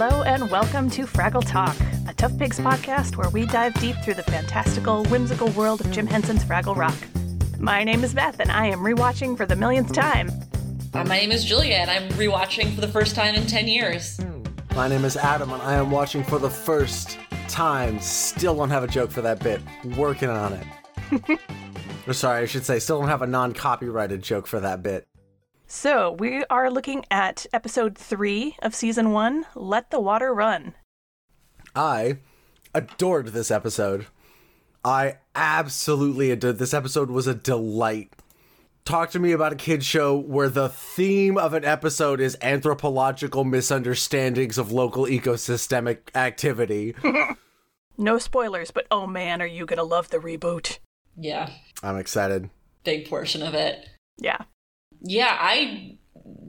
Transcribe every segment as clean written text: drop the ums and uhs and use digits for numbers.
Hello and welcome to Fraggle Talk, a Tough Pigs podcast where we dive deep through the fantastical, whimsical world of Jim Henson's Fraggle Rock. My name is Beth and I am rewatching for the millionth time. My name is Julia and I'm rewatching for the first time in 10 years. My name is Adam and I am watching for the first time. Still don't have a joke for that bit. Working on it. Or sorry, I should say still don't have a non-copyrighted joke for that bit. So, we are looking at episode 3 of season 1, Let the Water Run. I adored this episode. I absolutely adored this episode. Was a delight. Talk to me about a kid's show where the theme of an episode is anthropological misunderstandings of local ecosystemic activity. No spoilers, but oh man, are you going to love the reboot? Yeah. I'm excited. Big portion of it. Yeah. Yeah, I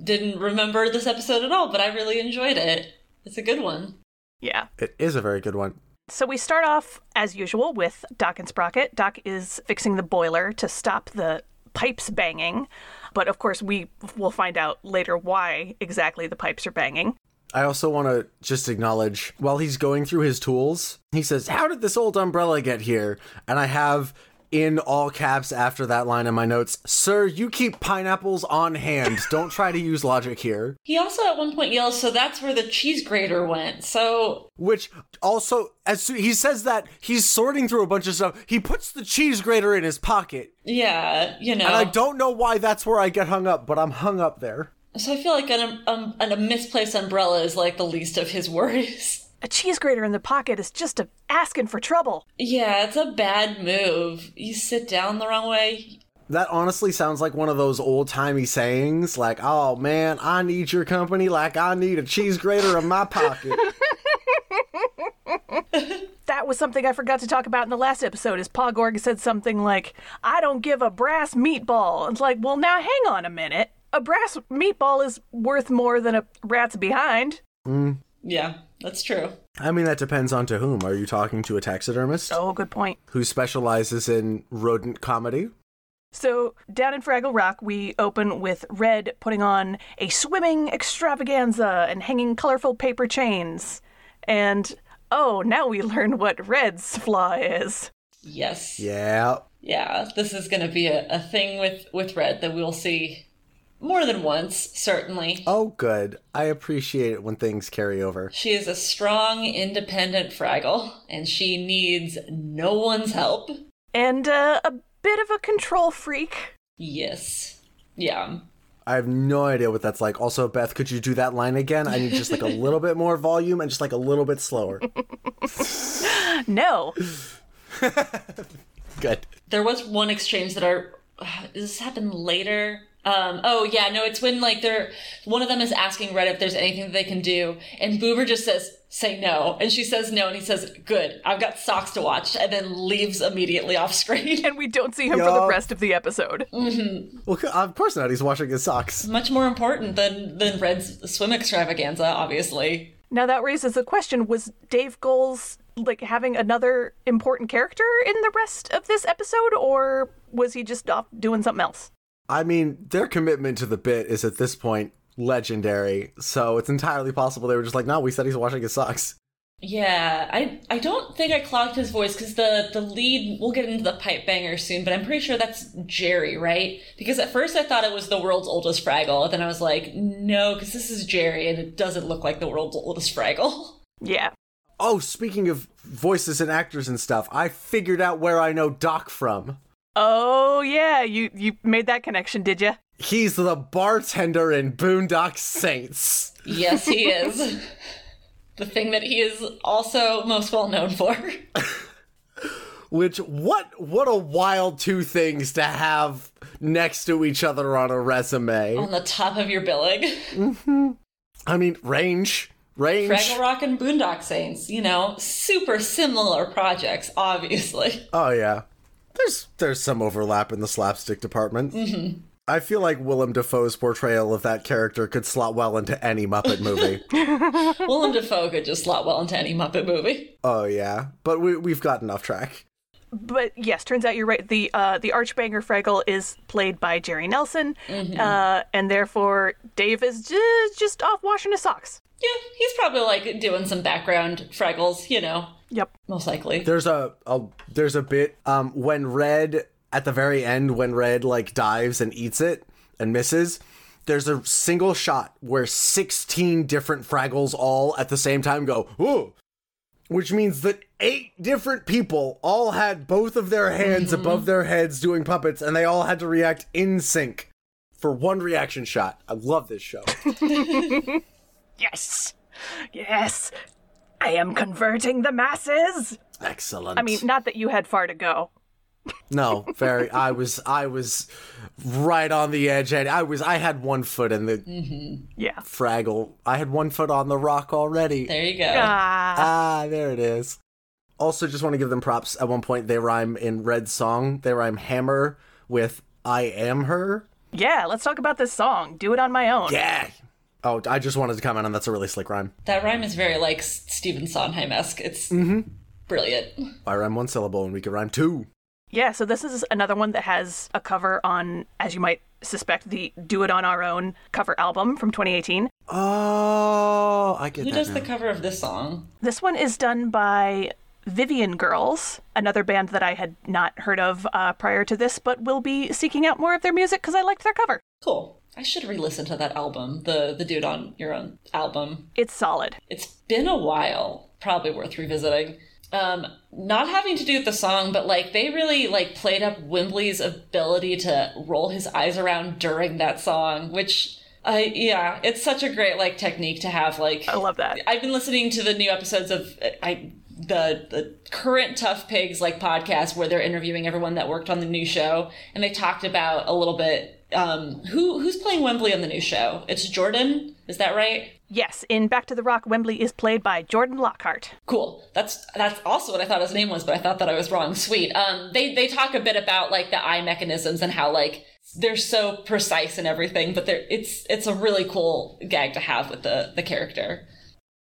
didn't remember this episode at all, but I really enjoyed it. It's a good one. Yeah. It is a very good one. So we start off, as usual, with Doc and Sprocket. Doc is fixing the boiler to stop the pipes banging, but of course we will find out later why exactly the pipes are banging. I also want to just acknowledge, while he's going through his tools, he says, "How did this old umbrella get here?" And I have... in all caps after that line in my notes, "Sir, you keep pineapples on hand. Don't try to use logic here." He also at one point yells, "So that's where the cheese grater went." So, which also, as soon he says that, he's sorting through a bunch of stuff. He puts the cheese grater in his pocket. Yeah, you know. And I don't know why that's where I get hung up, but I'm hung up there. So I feel like a misplaced umbrella is like the least of his worries. A cheese grater in the pocket is just asking for trouble. Yeah, it's a bad move. You sit down the wrong way. That honestly sounds like one of those old-timey sayings, like, "Oh, man, I need your company like I need a cheese grater in my pocket." That was something I forgot to talk about in the last episode, is Pa Gorg said something like, "I don't give a brass meatball." It's like, well, now hang on a minute. A brass meatball is worth more than a rat's behind. Yeah, that's true. I mean, that depends on to whom. Are you talking to a taxidermist? Oh, good point. Who specializes in rodent comedy? So, down in Fraggle Rock, we open with Red putting on a swimming extravaganza and hanging colorful paper chains. And, oh, now we learn what Red's flaw is. Yes. Yeah. Yeah, this is going to be a thing with Red that we'll see more than once, certainly. Oh, good. I appreciate it when things carry over. She is a strong, independent Fraggle, and she needs no one's help. And a bit of a control freak. Yes. Yeah. I have no idea what that's like. Also, Beth, could you do that line again? I need just like a little bit more volume and just like a little bit slower. No. Good. There was one exchange that this happened later. It's when like one of them is asking Red if there's anything that they can do, and Boober just says, "Say no," and she says no, and he says, "Good, I've got socks to watch," and then leaves immediately off screen. And we don't see him for the rest of the episode. Mm-hmm. Well, of course not. He's washing his socks. Much more important than Red's swim extravaganza, obviously. Now that raises the question: was Dave Goals like having another important character in the rest of this episode, or was he just off doing something else? I mean, their commitment to the bit is at this point legendary, so it's entirely possible they were just like, "No, we said he's washing his socks." Yeah, I don't think I clogged his voice, because the lead, we'll get into the pipe banger soon, but I'm pretty sure that's Jerry, right? Because at first I thought it was the world's oldest Fraggle, and then I was like, no, because this is Jerry, and it doesn't look like the world's oldest Fraggle. Yeah. Oh, speaking of voices and actors and stuff, I figured out where I know Doc from. Oh, yeah, you made that connection, did you? He's the bartender in Boondock Saints. Yes, he is. The thing that he is also most well known for. Which, what a wild two things to have next to each other on a resume. On the top of your billing. Mm-hmm. I mean, range. Fraggle Rock and Boondock Saints, you know, super similar projects, obviously. Oh, yeah. There's some overlap in the slapstick department. Mm-hmm. I feel like Willem Dafoe's portrayal of that character could slot well into any Muppet movie. Willem Dafoe could just slot well into any Muppet movie. Oh, yeah. But we've gotten off track. But yes, turns out you're right. The Archbanger Fraggle is played by Jerry Nelson, and therefore Dave is just off washing his socks. Yeah, he's probably like doing some background Fraggles, you know. Yep, most likely. There's a bit when Red at the very end, when Red like dives and eats it and misses. There's a single shot where 16 different Fraggles all at the same time go, ooh. Which means that 8 different people all had both of their hands above their heads doing puppets, and they all had to react in sync for one reaction shot. I love this show. Yes. Yes. I am converting the masses. Excellent. I mean, not that you had far to go. No, very. I was right on the edge, and I had one foot in the Fraggle. I had one foot on the rock already. There you go. Ah, there it is. Also, just want to give them props. At one point, they rhyme in Red's song. They rhyme hammer with I am her. Yeah, let's talk about this song. Do It On My Own. Yeah. Oh, I just wanted to comment on that's a really slick rhyme. That rhyme is very like Stephen Sondheim-esque. It's brilliant. I rhyme one syllable, and we can rhyme two. Yeah, so this is another one that has a cover on, as you might suspect, the Do It On Our Own cover album from 2018. Oh, I get that. Who does the cover of this song? This one is done by Vivian Girls, another band that I had not heard of prior to this, but will be seeking out more of their music because I liked their cover. Cool. I should re-listen to that album, the Do It On Your Own album. It's solid. It's been a while. Probably worth revisiting. Not having to do with the song, but like they really like played up Wembley's ability to roll his eyes around during that song, which yeah, it's such a great like technique to have. Like I love that. I've been listening to the new episodes of the current Tough Pigs like podcast where they're interviewing everyone that worked on the new show, and they talked about a little bit who's playing Wembley on the new show. It's Jordan, is that right? Yes, in Back to the Rock, Wembley is played by Jordan Lockhart. Cool. That's also what I thought his name was, but I thought that I was wrong. Sweet. They talk a bit about like the eye mechanisms and how like they're so precise and everything, but it's a really cool gag to have with the character.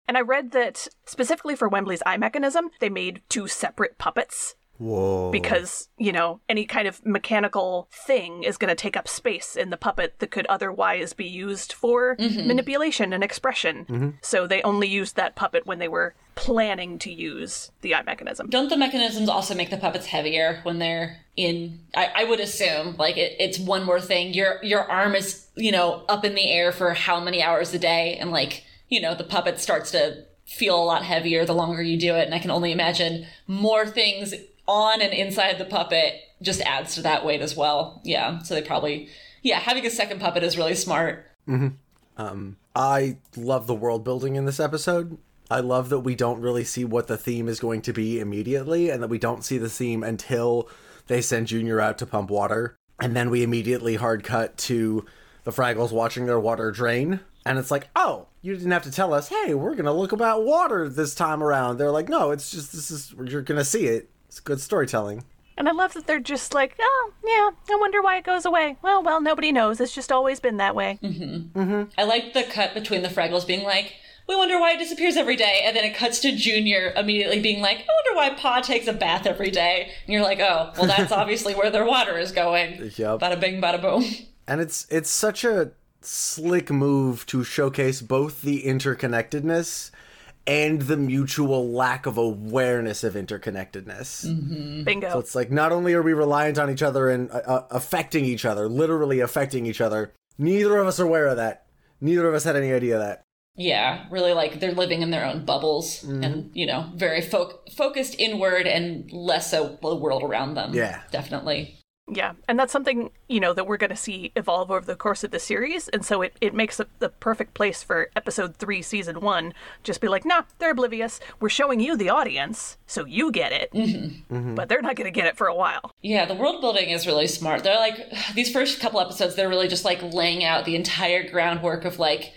And I read that specifically for Wembley's eye mechanism, they made 2 separate puppets. Whoa. Because, you know, any kind of mechanical thing is going to take up space in the puppet that could otherwise be used for manipulation and expression. Mm-hmm. So they only used that puppet when they were planning to use the eye mechanism. Don't the mechanisms also make the puppets heavier when they're in? I would assume, like, it's one more thing. Your arm is, you know, up in the air for how many hours a day? And, like, you know, the puppet starts to feel a lot heavier the longer you do it. And I can only imagine more things on and inside the puppet just adds to that weight as well. Yeah, so they probably... Yeah, having a second puppet is really smart. Mm-hmm. I love the world building in this episode. I love that we don't really see what the theme is going to be immediately, and that we don't see the theme until they send Junior out to pump water. And then we immediately hard cut to the Fraggles watching their water drain. And it's like, oh, you didn't have to tell us, hey, we're going to look about water this time around. They're like, no, it's just, this is, you're going to see it. It's good storytelling. And I love that they're just like, oh, yeah, I wonder why it goes away. Well, nobody knows. It's just always been that way. Mm-hmm. Mm-hmm. I like the cut between the Fraggles being like, we wonder why it disappears every day. And then it cuts to Junior immediately being like, I wonder why Pa takes a bath every day. And you're like, oh, well, that's obviously where their water is going. Yep. Bada bing, bada boom. And it's such a slick move to showcase both the interconnectedness and the mutual lack of awareness of interconnectedness. Mm-hmm. Bingo. So it's like, not only are we reliant on each other and affecting each other, literally affecting each other, neither of us are aware of that. Neither of us had any idea of that. Yeah, really, like, they're living in their own bubbles and, you know, very focused inward and less so the world around them. Yeah. Definitely. Yeah, and that's something, you know, that we're going to see evolve over the course of the series, and so it makes the perfect place for episode 3, season 1, just be like, nah, they're oblivious. We're showing you, the audience, so you get it, but they're not going to get it for a while. Yeah, the world building is really smart. They're like, these first couple episodes, they're really just like laying out the entire groundwork of like,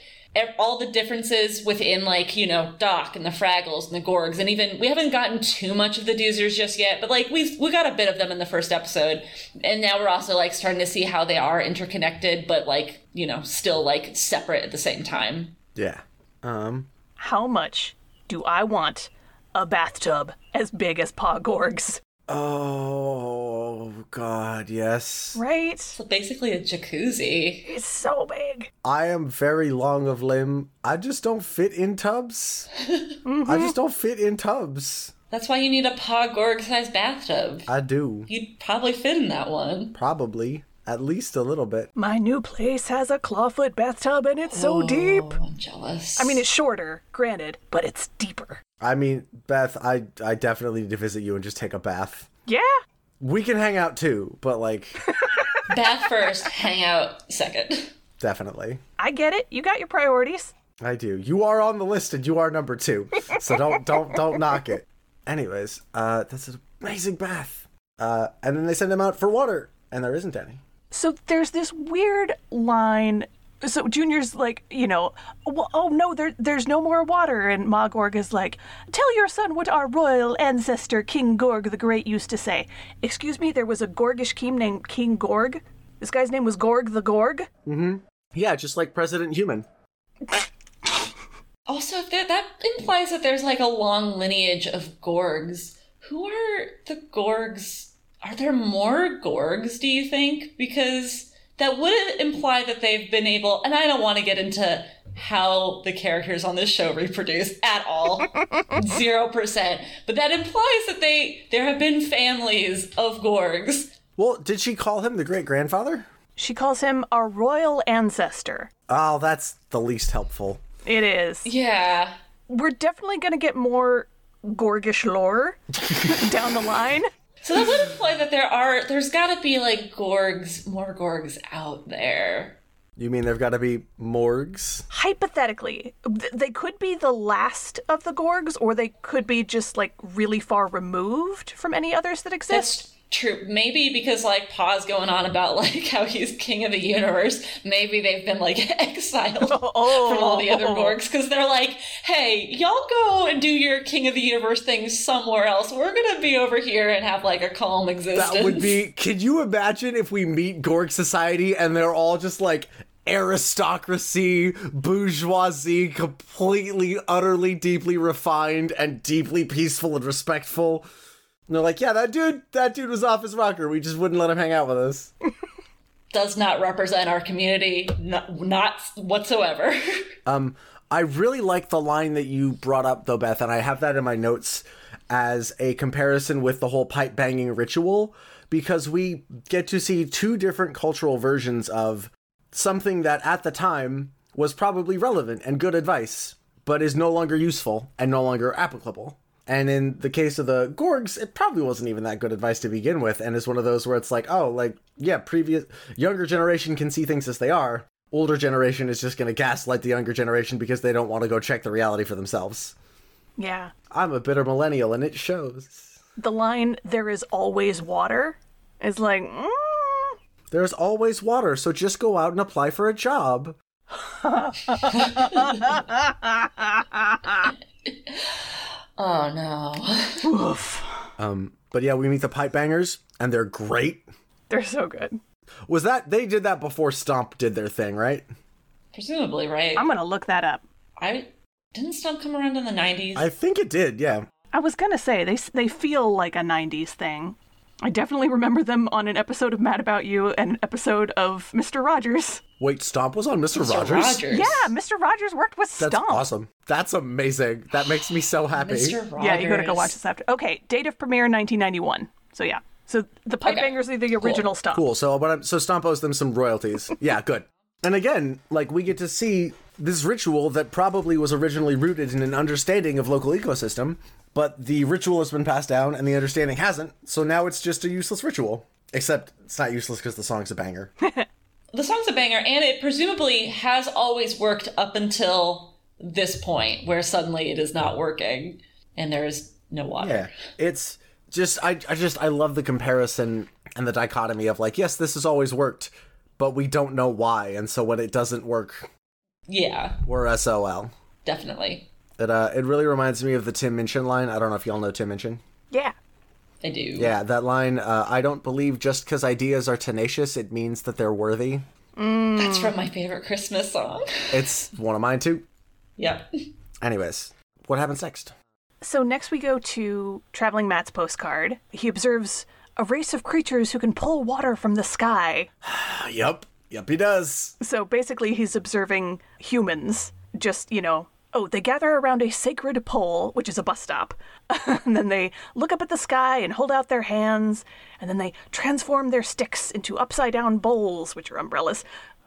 all the differences within, like, you know, Doc and the Fraggles and the Gorgs, and even we haven't gotten too much of the Doozers just yet, but like we got a bit of them in the first episode, and now we're also like starting to see how they are interconnected, but like, you know, still like separate at the same time. Yeah. How much do I want a bathtub as big as Pa Gorg's? Oh, God, yes. Right? So basically a jacuzzi. It's so big. I am very long of limb. I just don't fit in tubs. Mm-hmm. I just don't fit in tubs. That's why you need a Gorg-sized bathtub. I do. You'd probably fit in that one. Probably. At least a little bit. My new place has a clawfoot bathtub and it's so deep. I'm jealous. I mean, it's shorter, granted, but it's deeper. I mean, Beth, I definitely need to visit you and just take a bath. Yeah. We can hang out too, but like... Bath first, hang out second. Definitely. I get it. You got your priorities. I do. You are on the list and you are number two. So don't knock it. Anyways, that's an amazing bath. And then they send them out for water and there isn't any. So there's this weird line. So Junior's like, you know, oh no, there's no more water. And Ma Gorg is like, tell your son what our royal ancestor King Gorg the Great used to say. Excuse me, there was a Gorgish king named King Gorg. This guy's name was Gorg the Gorg. Mm-hmm. Yeah, just like President Human. Also, that implies that there's like a long lineage of Gorgs. Who are the Gorgs? Are there more Gorgs, do you think? Because that would imply that they've been able... And I don't want to get into how the characters on this show reproduce at all. 0%. But that implies that there have been families of Gorgs. Well, did she call him the great-grandfather? She calls him our royal ancestor. Oh, that's the least helpful. It is. Yeah. We're definitely going to get more Gorgish lore down the line. So that would imply that there's got to be, like, Gorgs, more Gorgs out there. You mean there've got to be morgs? Hypothetically. They could be the last of the Gorgs, or they could be just, like, really far removed from any others that exist. That's true. Maybe because, like, Pa's going on about, like, how he's king of the universe, maybe they've been, like, exiled from all the other Gorgs, because they're like, hey, y'all go and do your king of the universe thing somewhere else. We're going to be over here and have, like, a calm existence. That would be... Could you imagine if we meet Gorg society and they're all just, like... aristocracy, bourgeoisie, completely, utterly, deeply refined and deeply peaceful and respectful. And they're like, yeah, that dude was off his rocker. We just wouldn't let him hang out with us. Does not represent our community. Not whatsoever. I really like the line that you brought up, though, Beth, and I have that in my notes as a comparison with the whole pipe banging ritual, because we get to see two different cultural versions of something that at the time was probably relevant and good advice, but is no longer useful and no longer applicable. And in the case of the Gorgs, it probably wasn't even that good advice to begin with, and is one of those where it's like, oh, like, yeah, previous younger generation can see things as they are. Older generation is just going to gaslight the younger generation because they don't want to go check the reality for themselves. Yeah. I'm a bitter millennial, and it shows. The line, there is always water, is like, There's always water, so just go out and apply for a job. Oh, no. Oof. But yeah, we meet the pipe bangers, and they're great. They're so good. They did that before Stomp did their thing, right? Presumably, right? I'm going to look that up. Didn't Stomp come around in the 90s? I think it did, yeah. I was going to say, they feel like a 90s thing. I definitely remember them on an episode of Mad About You and an episode of Mr. Rogers. Wait, Stomp was on Mr. Rogers? Yeah, Mr. Rogers worked with Stomp. That's awesome. That's amazing. That makes me so happy. Mr. Rogers. Yeah, you gotta go watch this after. Okay, date of premiere 1991. So yeah. So the pipe bangers are the original Stomp. Cool. So Stomp owes them some royalties. Yeah, good. And again, like, we get to see this ritual that probably was originally rooted in an understanding of local ecosystem, but the ritual has been passed down and the understanding hasn't, so now it's just a useless ritual. Except it's not useless because the song's a banger. The song's a banger, and it presumably has always worked up until this point, where suddenly it is not working, and there is no water. Yeah, it's just, I love the comparison and the dichotomy of like, yes, this has always worked, but we don't know why, and so when it doesn't work... Yeah. We're SOL. Definitely. It really reminds me of the Tim Minchin line. I don't know if y'all know Tim Minchin. Yeah. I do. Yeah, that line, I don't believe just because ideas are tenacious, it means that they're worthy. Mm. That's from my favorite Christmas song. It's one of mine, too. Yep. Anyways, what happens next? So next we go to Traveling Matt's postcard. He observes a race of creatures who can pull water from the sky. Yep, he does. So basically he's observing humans just, you know, oh, they gather around a sacred pole, which is a bus stop, and then they look up at the sky and hold out their hands, and then they transform their sticks into upside-down bowls, which are umbrellas.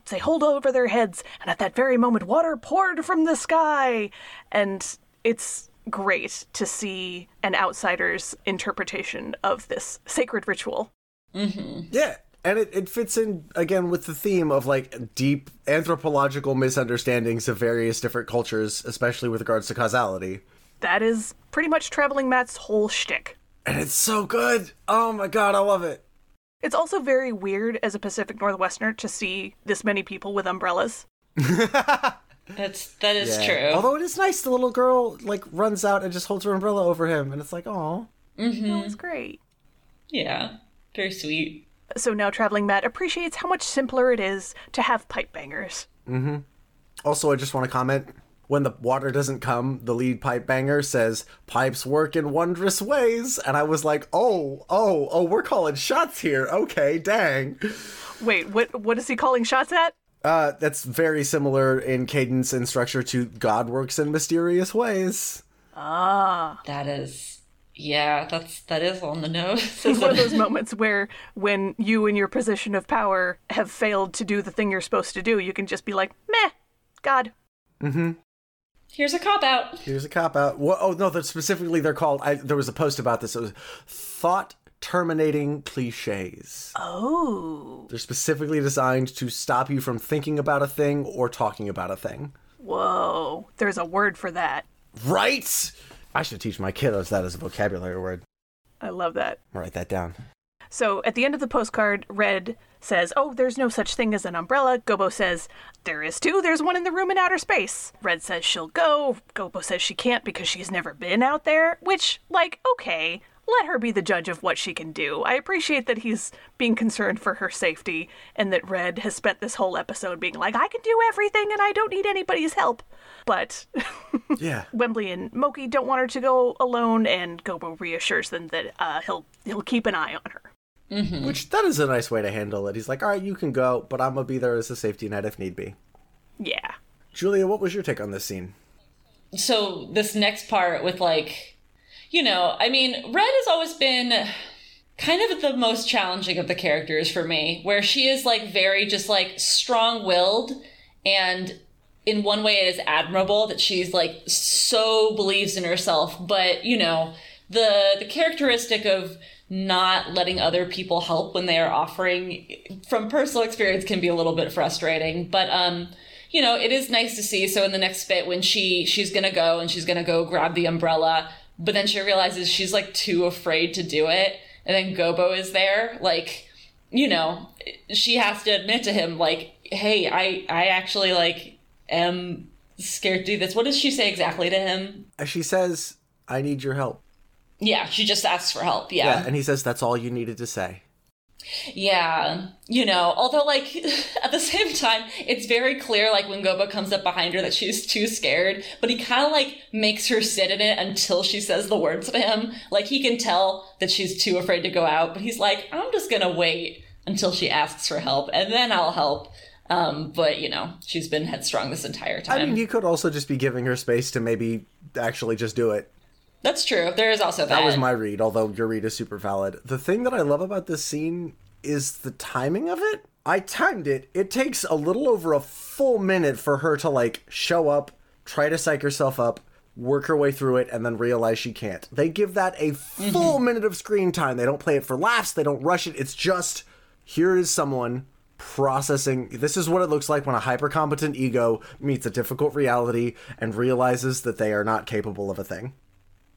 They hold over their heads, and at that very moment, water poured from the sky. And it's great to see an outsider's interpretation of this sacred ritual. Mm-hmm. Yeah. And it fits in, again, with the theme of, like, deep anthropological misunderstandings of various different cultures, especially with regards to causality. That is pretty much Traveling Matt's whole shtick. And it's so good! Oh my god, I love it! It's also very weird as a Pacific Northwesterner to see this many people with umbrellas. That is true. Although it is nice, the little girl, like, runs out and just holds her umbrella over him, and it's like, aw. Mm-hmm. That was great. Yeah, very sweet. So now Traveling Matt appreciates how much simpler it is to have pipe bangers. Mm-hmm. Also, I just want to comment, when the water doesn't come, the lead pipe banger says, "Pipes work in wondrous ways." And I was like, oh, we're calling shots here. Okay, dang. Wait, what is he calling shots at? That's very similar in cadence and structure to "God works in mysterious ways." Ah. That is... yeah, that is on the nose. It's one of those moments where when you in your position of power have failed to do the thing you're supposed to do, you can just be like, meh, God. Mm-hmm. Here's a cop-out. Well, oh, no, specifically they're called, there was a post about this. It was thought-terminating cliches. Oh. They're specifically designed to stop you from thinking about a thing or talking about a thing. Whoa, there's a word for that. Right? I should teach my kiddos that as a vocabulary word. I love that. I'll write that down. So at the end of the postcard, Red says, "Oh, there's no such thing as an umbrella." Gobo says, "There is too. There's one in the room in outer space." Red says she'll go. Gobo says she can't because she's never been out there, which, like, okay, let her be the judge of what she can do. I appreciate that he's being concerned for her safety and that Red has spent this whole episode being like, I can do everything and I don't need anybody's help. But yeah, Wembley and Moki don't want her to go alone, and Gobo reassures them that he'll keep an eye on her. Mm-hmm. Which, that is a nice way to handle it. He's like, all right, you can go, but I'm going to be there as a safety net if need be. Yeah. Julia, what was your take on this scene? So this next part with, like, you know, I mean, Red has always been kind of the most challenging of the characters for me, where she is, like, very just, like, strong-willed, and in one way it is admirable that she's, like, so believes in herself. But, you know, the characteristic of not letting other people help when they are offering, from personal experience, can be a little bit frustrating. But, you know, it is nice to see. So in the next bit, when she's going to go and she's going to go grab the umbrella, but then she realizes she's, like, too afraid to do it. And then Gobo is there, like, you know, she has to admit to him, like, hey, I actually, like, am scared to do this. What does she say exactly to him? She says, I need your help. Yeah, she just asks for help, yeah. And he says, that's all you needed to say. Yeah, you know, although, like, at the same time, it's very clear, like, when Gobo comes up behind her that she's too scared, but he kind of, like, makes her sit in it until she says the words to him. Like, he can tell that she's too afraid to go out, but he's like, I'm just gonna wait until she asks for help, and then I'll help. But, you know, she's been headstrong this entire time. I mean, you could also just be giving her space to maybe actually just do it. That's true. There is also that. That was my read, although your read is super valid. The thing that I love about this scene is the timing of it. I timed it. It takes a little over a full minute for her to, like, show up, try to psych herself up, work her way through it, and then realize she can't. They give that a full minute of screen time. They don't play it for laughs. They don't rush it. It's just, here is someone processing. This is what it looks like when a hyper-competent ego meets a difficult reality and realizes that they are not capable of a thing.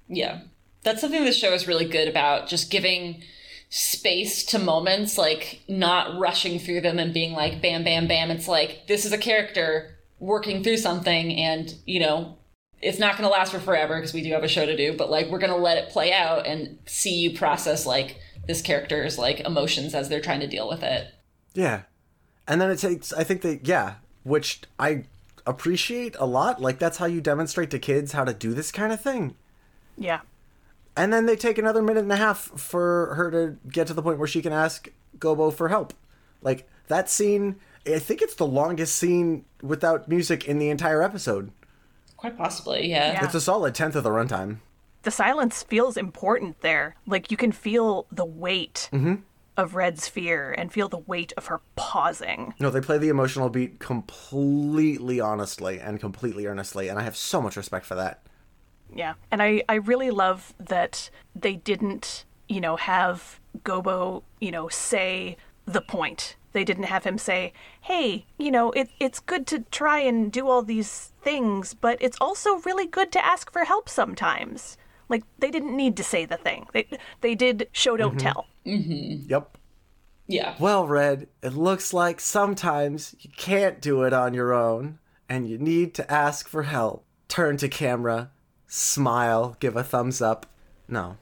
Yeah. That's something the show is really good about, just giving space to moments, like, not rushing through them and being like, bam, bam, bam. It's like, this is a character working through something, and, you know, it's not going to last for forever because we do have a show to do, but, like, we're going to let it play out and see you process, like, this character's, like, emotions as they're trying to deal with it. Yeah. And then it takes, I think that, yeah, which I appreciate a lot. Like, that's how you demonstrate to kids how to do this kind of thing. Yeah. And then they take another 1.5 minutes for her to get to the point where she can ask Gobo for help. Like, that scene, I think it's the longest scene without music in the entire episode. Quite possibly, yeah. It's a solid 1/10 of the runtime. The silence feels important there. Like, you can feel the weight of Red's fear and feel the weight of her pausing. No, they play the emotional beat completely honestly and completely earnestly, and I have so much respect for that. Yeah, and I really love that they didn't, you know, have Gobo, you know, say the point. They didn't have him say, hey, you know, it's good to try and do all these things, but it's also really good to ask for help sometimes. Like, they didn't need to say the thing. They did show, don't tell. Mm-hmm. Yep. Yeah. Well, Red, it looks like sometimes you can't do it on your own, and you need to ask for help. Turn to camera. Smile, give a thumbs up. No.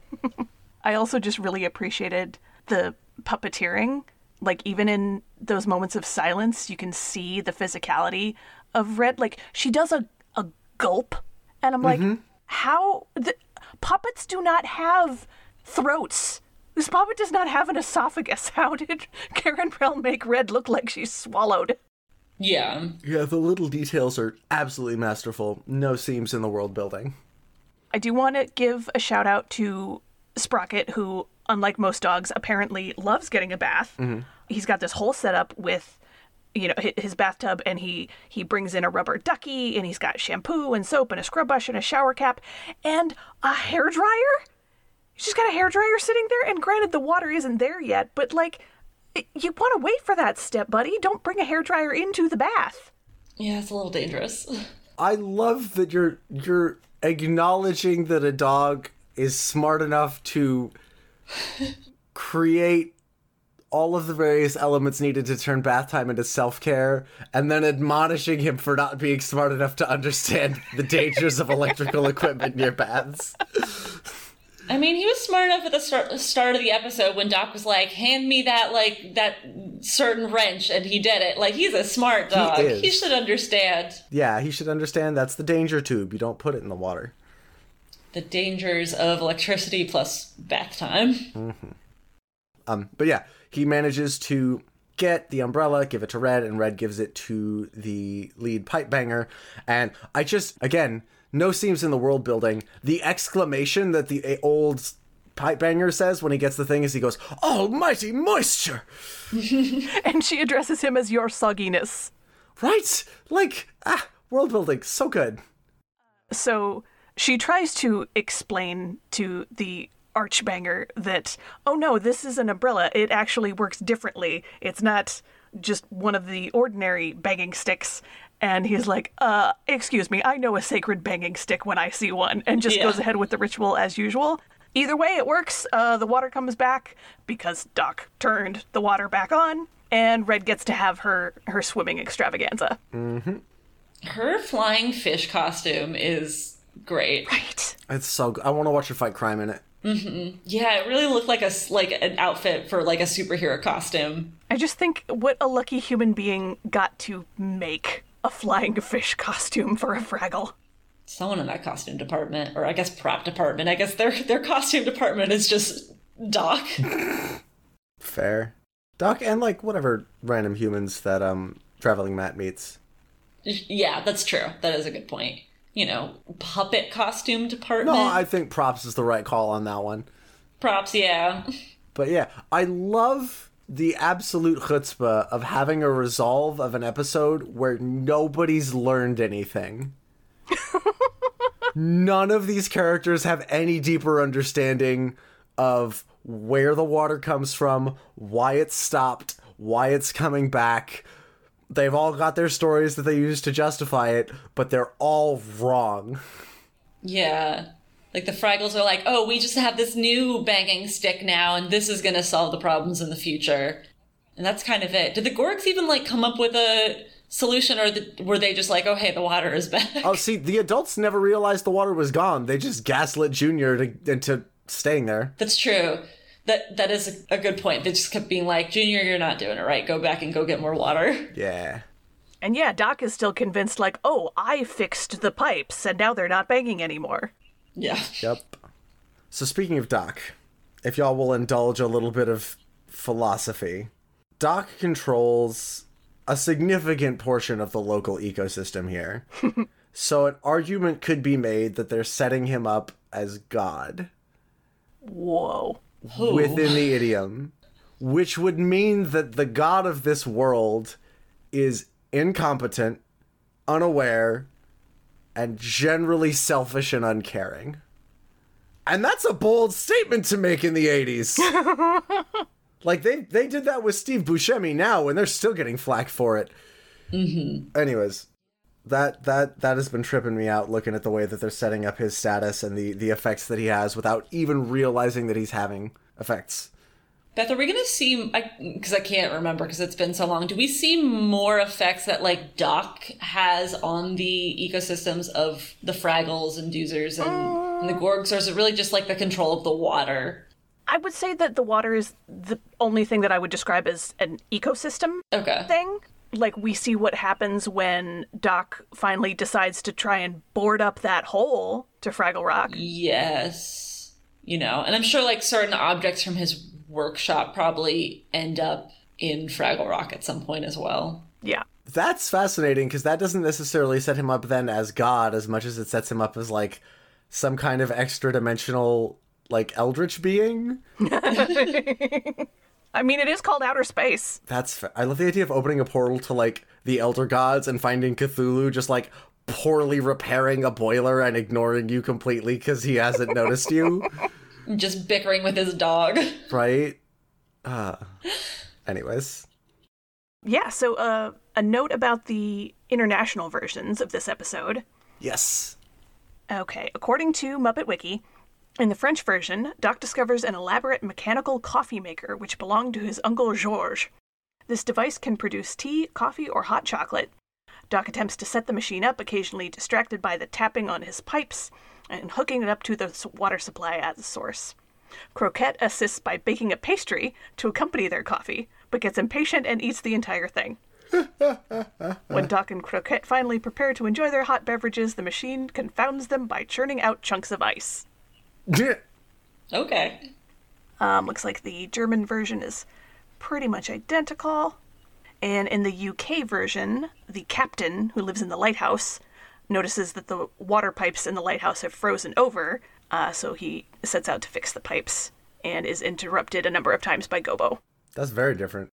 I also just really appreciated the puppeteering. Like, even in those moments of silence, you can see the physicality of Red. Like, she does a gulp, and I'm like, how? Puppets do not have throats. This puppet does not have an esophagus. How did Karen Prell make Red look like she swallowed? Yeah. Yeah, the little details are absolutely masterful. No seams in the world building. I do want to give a shout out to Sprocket, who, unlike most dogs, apparently loves getting a bath. Mm-hmm. He's got this whole setup with, you know, his bathtub, and he brings in a rubber ducky, and he's got shampoo and soap and a scrub brush and a shower cap and a hairdryer. She's got a hairdryer sitting there, and granted, the water isn't there yet, but, like, you want to wait for that step, buddy. Don't bring a hairdryer into the bath. Yeah, it's a little dangerous. I love that you're acknowledging that a dog is smart enough to create all of the various elements needed to turn bath time into self-care, and then admonishing him for not being smart enough to understand the dangers of electrical equipment near baths. I mean, he was smart enough at the start of the episode when Doc was like, hand me that, like, that certain wrench, and he did it. Like, he's a smart dog. He should understand. Yeah, he should understand that's the danger tube. You don't put it in the water. The dangers of electricity plus bath time. Mm-hmm. But yeah, he manages to get the umbrella, give it to Red, and Red gives it to the lead pipe banger. And I just, again, no seams in the world building. The exclamation that the old pipe banger says when he gets the thing is he goes, almighty moisture! And she addresses him as your sogginess. Right? Like, world building, so good. So she tries to explain to the archbanger that, oh no, this is an umbrella. It actually works differently. It's not just one of the ordinary banging sticks. And he's like, excuse me, I know a sacred banging stick when I see one, and just goes ahead with the ritual as usual. Either way, it works. The water comes back because Doc turned the water back on, and Red gets to have her swimming extravaganza. Mm-hmm. Her flying fish costume is great. Right. It's so good. I want to watch her fight crime in it. Mm-hmm. Yeah, it really looked like an outfit for, like, a superhero costume. I just think what a lucky human being got to make a flying fish costume for a Fraggle. Someone in that costume department, or I guess prop department, I guess their costume department is just Doc. Fair. Doc and, like, whatever random humans that Traveling Matt meets. Yeah, that's true. That is a good point. You know, puppet costume department. No, I think props is the right call on that one. Props, yeah. But yeah, I love the absolute chutzpah of having a resolve of an episode where nobody's learned anything. None of these characters have any deeper understanding of where the water comes from, why it stopped, why it's coming back. They've all got their stories that they use to justify it, but they're all wrong. Yeah. Like, the Fraggles are like, oh, we just have this new banging stick now, and this is going to solve the problems in the future. And that's kind of it. Did the Gorgs even, like, come up with a solution, or were they just like, oh, hey, the water is back? Oh, see, the adults never realized the water was gone. They just gaslit Junior into staying there. That's true. That is a good point. They just kept being like, Junior, you're not doing it right. Go back and go get more water. Yeah. And yeah, Doc is still convinced, like, oh, I fixed the pipes, and now they're not banging anymore. Yeah. Yep. So speaking of Doc, if y'all will indulge a little bit of philosophy, Doc controls a significant portion of the local ecosystem here. So an argument could be made that they're setting him up as God. Whoa. Who? Within the idiom. Which would mean that the God of this world is incompetent, unaware, and generally selfish and uncaring. And that's a bold statement to make in the 80s. Like, they did that with Steve Buscemi now, and they're still getting flack for it. Mm-hmm. Anyways, that has been tripping me out, looking at the way that they're setting up his status and the effects that he has without even realizing that he's having effects. Beth, are we going to see, because I can't remember because it's been so long, do we see more effects that, like, Doc has on the ecosystems of the Fraggles and Doozers and the Gorgs, or is it really just, like, the control of the water? I would say that the water is the only thing that I would describe as an ecosystem thing. Like, we see what happens when Doc finally decides to try and board up that hole to Fraggle Rock. Yes. You know, and I'm sure, like, certain objects from his workshop probably end up in Fraggle Rock at some point as well. Yeah. That's fascinating, because that doesn't necessarily set him up then as God as much as it sets him up as, like, some kind of extra-dimensional, like, eldritch being. I mean, it is called outer space. I love the idea of opening a portal to, like, the Elder Gods and finding Cthulhu just, like, poorly repairing a boiler and ignoring you completely because he hasn't noticed you. Just bickering with his dog. Right? Anyways. Yeah, so a note about the international versions of this episode. Yes. Okay, according to Muppet Wiki, in the French version, Doc discovers an elaborate mechanical coffee maker which belonged to his uncle Georges. This device can produce tea, coffee, or hot chocolate. Doc attempts to set the machine up, occasionally distracted by the tapping on his pipes, and hooking it up to the water supply at the source. Croquette assists by baking a pastry to accompany their coffee, but gets impatient and eats the entire thing. When Doc and Croquette finally prepare to enjoy their hot beverages, the machine confounds them by churning out chunks of ice. Okay. Looks like the German version is pretty much identical. And in the UK version, the captain, who lives in the lighthouse, notices that the water pipes in the lighthouse have frozen over, so he sets out to fix the pipes and is interrupted a number of times by Gobo. That's very different.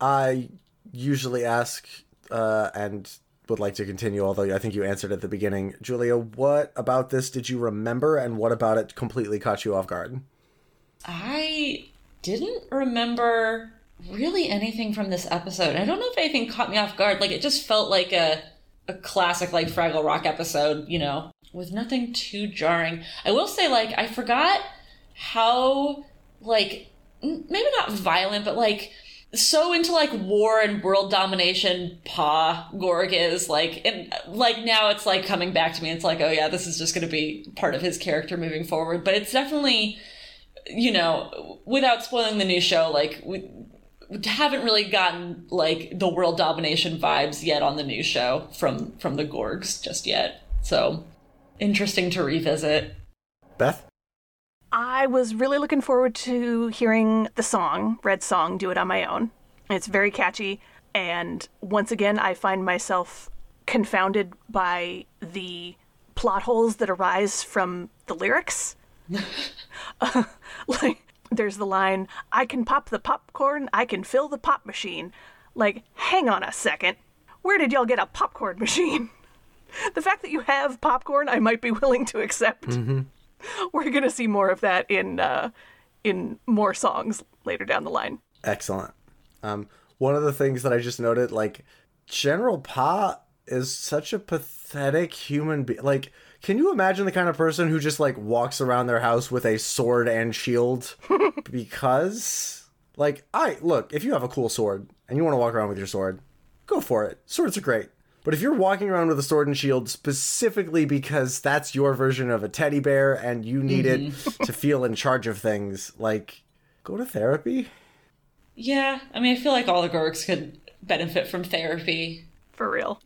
I usually ask, and would like to continue, although I think you answered at the beginning, Julia, what about this did you remember, and what about it completely caught you off guard? I didn't remember really anything from this episode. I don't know if anything caught me off guard. Like, it just felt like a classic, like, Fraggle Rock episode, you know, with nothing too jarring. I will say, like, I forgot how, like, maybe not violent, but, like, so into, like, war and world domination Pa Gorg is, like, and, like, now it's, like, coming back to me. It's like, oh, yeah, this is just going to be part of his character moving forward. But it's definitely, you know, without spoiling the new show, like, we haven't really gotten, like, the world domination vibes yet on the new show from the Gorgs just yet. So, interesting to revisit. Beth? I was really looking forward to hearing the song, Red Song, Do It On My Own. It's very catchy, and once again, I find myself confounded by the plot holes that arise from the lyrics. Like, there's the line, I can pop the popcorn, I can fill the pop machine. Like, hang on a second. Where did y'all get a popcorn machine? The fact that you have popcorn, I might be willing to accept. Mm-hmm. We're going to see more of that in more songs later down the line. Excellent. One of the things that I just noted, like, General Pa is such a pathetic human being. Like, can you imagine the kind of person who just, like, walks around their house with a sword and shield? Because, like, look, if you have a cool sword and you want to walk around with your sword, go for it. Swords are great. But if you're walking around with a sword and shield specifically because that's your version of a teddy bear and you need it to feel in charge of things, like, go to therapy. Yeah. I mean, I feel like all the Gorgs could benefit from therapy. For real.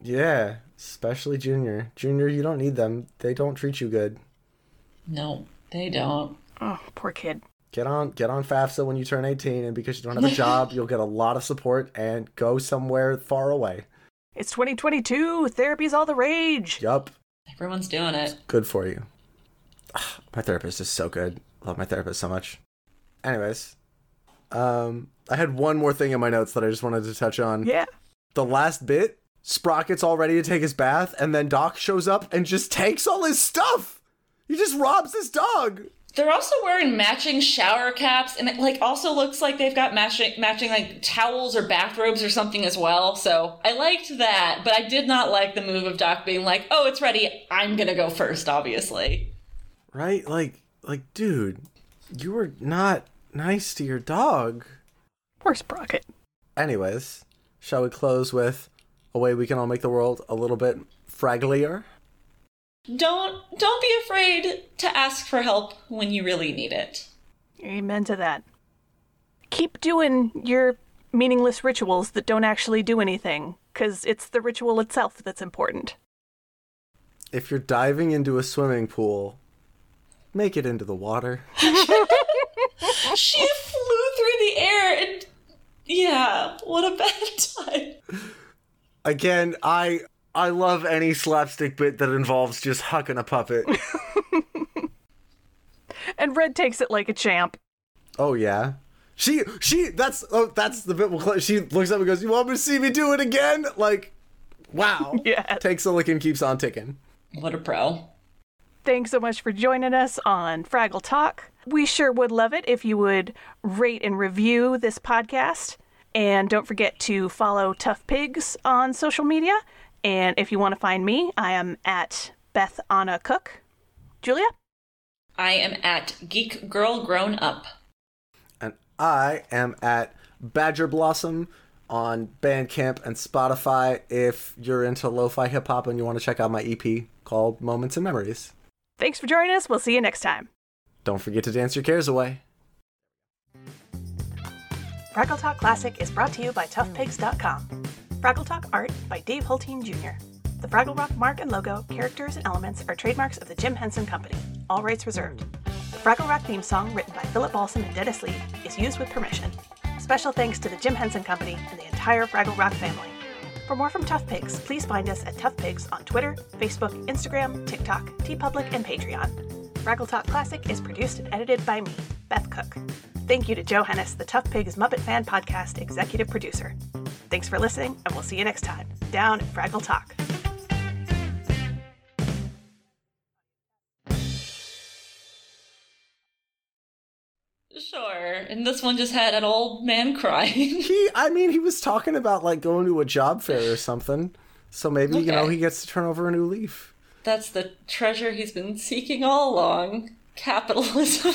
Yeah. Especially Junior. Junior, you don't need them. They don't treat you good. No. They don't. Oh, poor kid. Get on FAFSA when you turn 18, and because you don't have a job, you'll get a lot of support and go somewhere far away. It's 2022. Therapy's all the rage. Yup. Everyone's doing it. It's good for you. Ugh, my therapist is so good. Love my therapist so much. Anyways, I had one more thing in my notes that I just wanted to touch on. Yeah. The last bit, Sprocket's all ready to take his bath, and then Doc shows up and just takes all his stuff. He just robs his dog. They're also wearing matching shower caps, and it also looks like they've got matching towels or bathrobes or something as well. So I liked that, but I did not like the move of Doc being like, "Oh, it's ready. I'm gonna go first," obviously. Right? Like, dude, you were not nice to your dog. Poor Sprocket. Anyways, shall we close with a way we can all make the world a little bit fragglier? Don't be afraid to ask for help when you really need it. Amen to that. Keep doing your meaningless rituals that don't actually do anything, because it's the ritual itself that's important. If you're diving into a swimming pool, make it into the water. She flew through the air and... yeah, what a bad time. Again, I love any slapstick bit that involves just hucking a puppet. And Red takes it like a champ. Oh yeah, that's the bit. She looks up and goes, "You want me to see me do it again?" Like, wow. Yeah. Takes a lick and keeps on ticking. What a pro! Thanks so much for joining us on Fraggle Talk. We sure would love it if you would rate and review this podcast, and don't forget to follow Tough Pigs on social media. And if you want to find me, I am at Beth Anna Cook. Julia? I am at Geek Girl Grown Up. And I am at Badger Blossom on Bandcamp and Spotify if you're into lo-fi hip-hop and you want to check out my EP called Moments and Memories. Thanks for joining us. We'll see you next time. Don't forget to dance your cares away. Fraggle Talk Classic is brought to you by ToughPigs.com. Fraggle Talk art by Dave Hulteen Jr. The Fraggle Rock mark and logo, characters, and elements are trademarks of the Jim Henson Company. All rights reserved. The Fraggle Rock theme song, written by Philip Balsam and Dennis Lee, is used with permission. Special thanks to the Jim Henson Company and the entire Fraggle Rock family. For more from Tough Pigs, please find us at Tough Pigs on Twitter, Facebook, Instagram, TikTok, TeePublic, and Patreon. Fraggle Talk Classic is produced and edited by me, Beth Cook. Thank you to Joe Hennis, the Tough Pigs Muppet Fan Podcast executive producer. Thanks for listening, and we'll see you next time, down at Fraggle Talk. Sure, and this one just had an old man crying. He was talking about, going to a job fair or something, so maybe, okay. He gets to turn over a new leaf. That's the treasure he's been seeking all along, capitalism.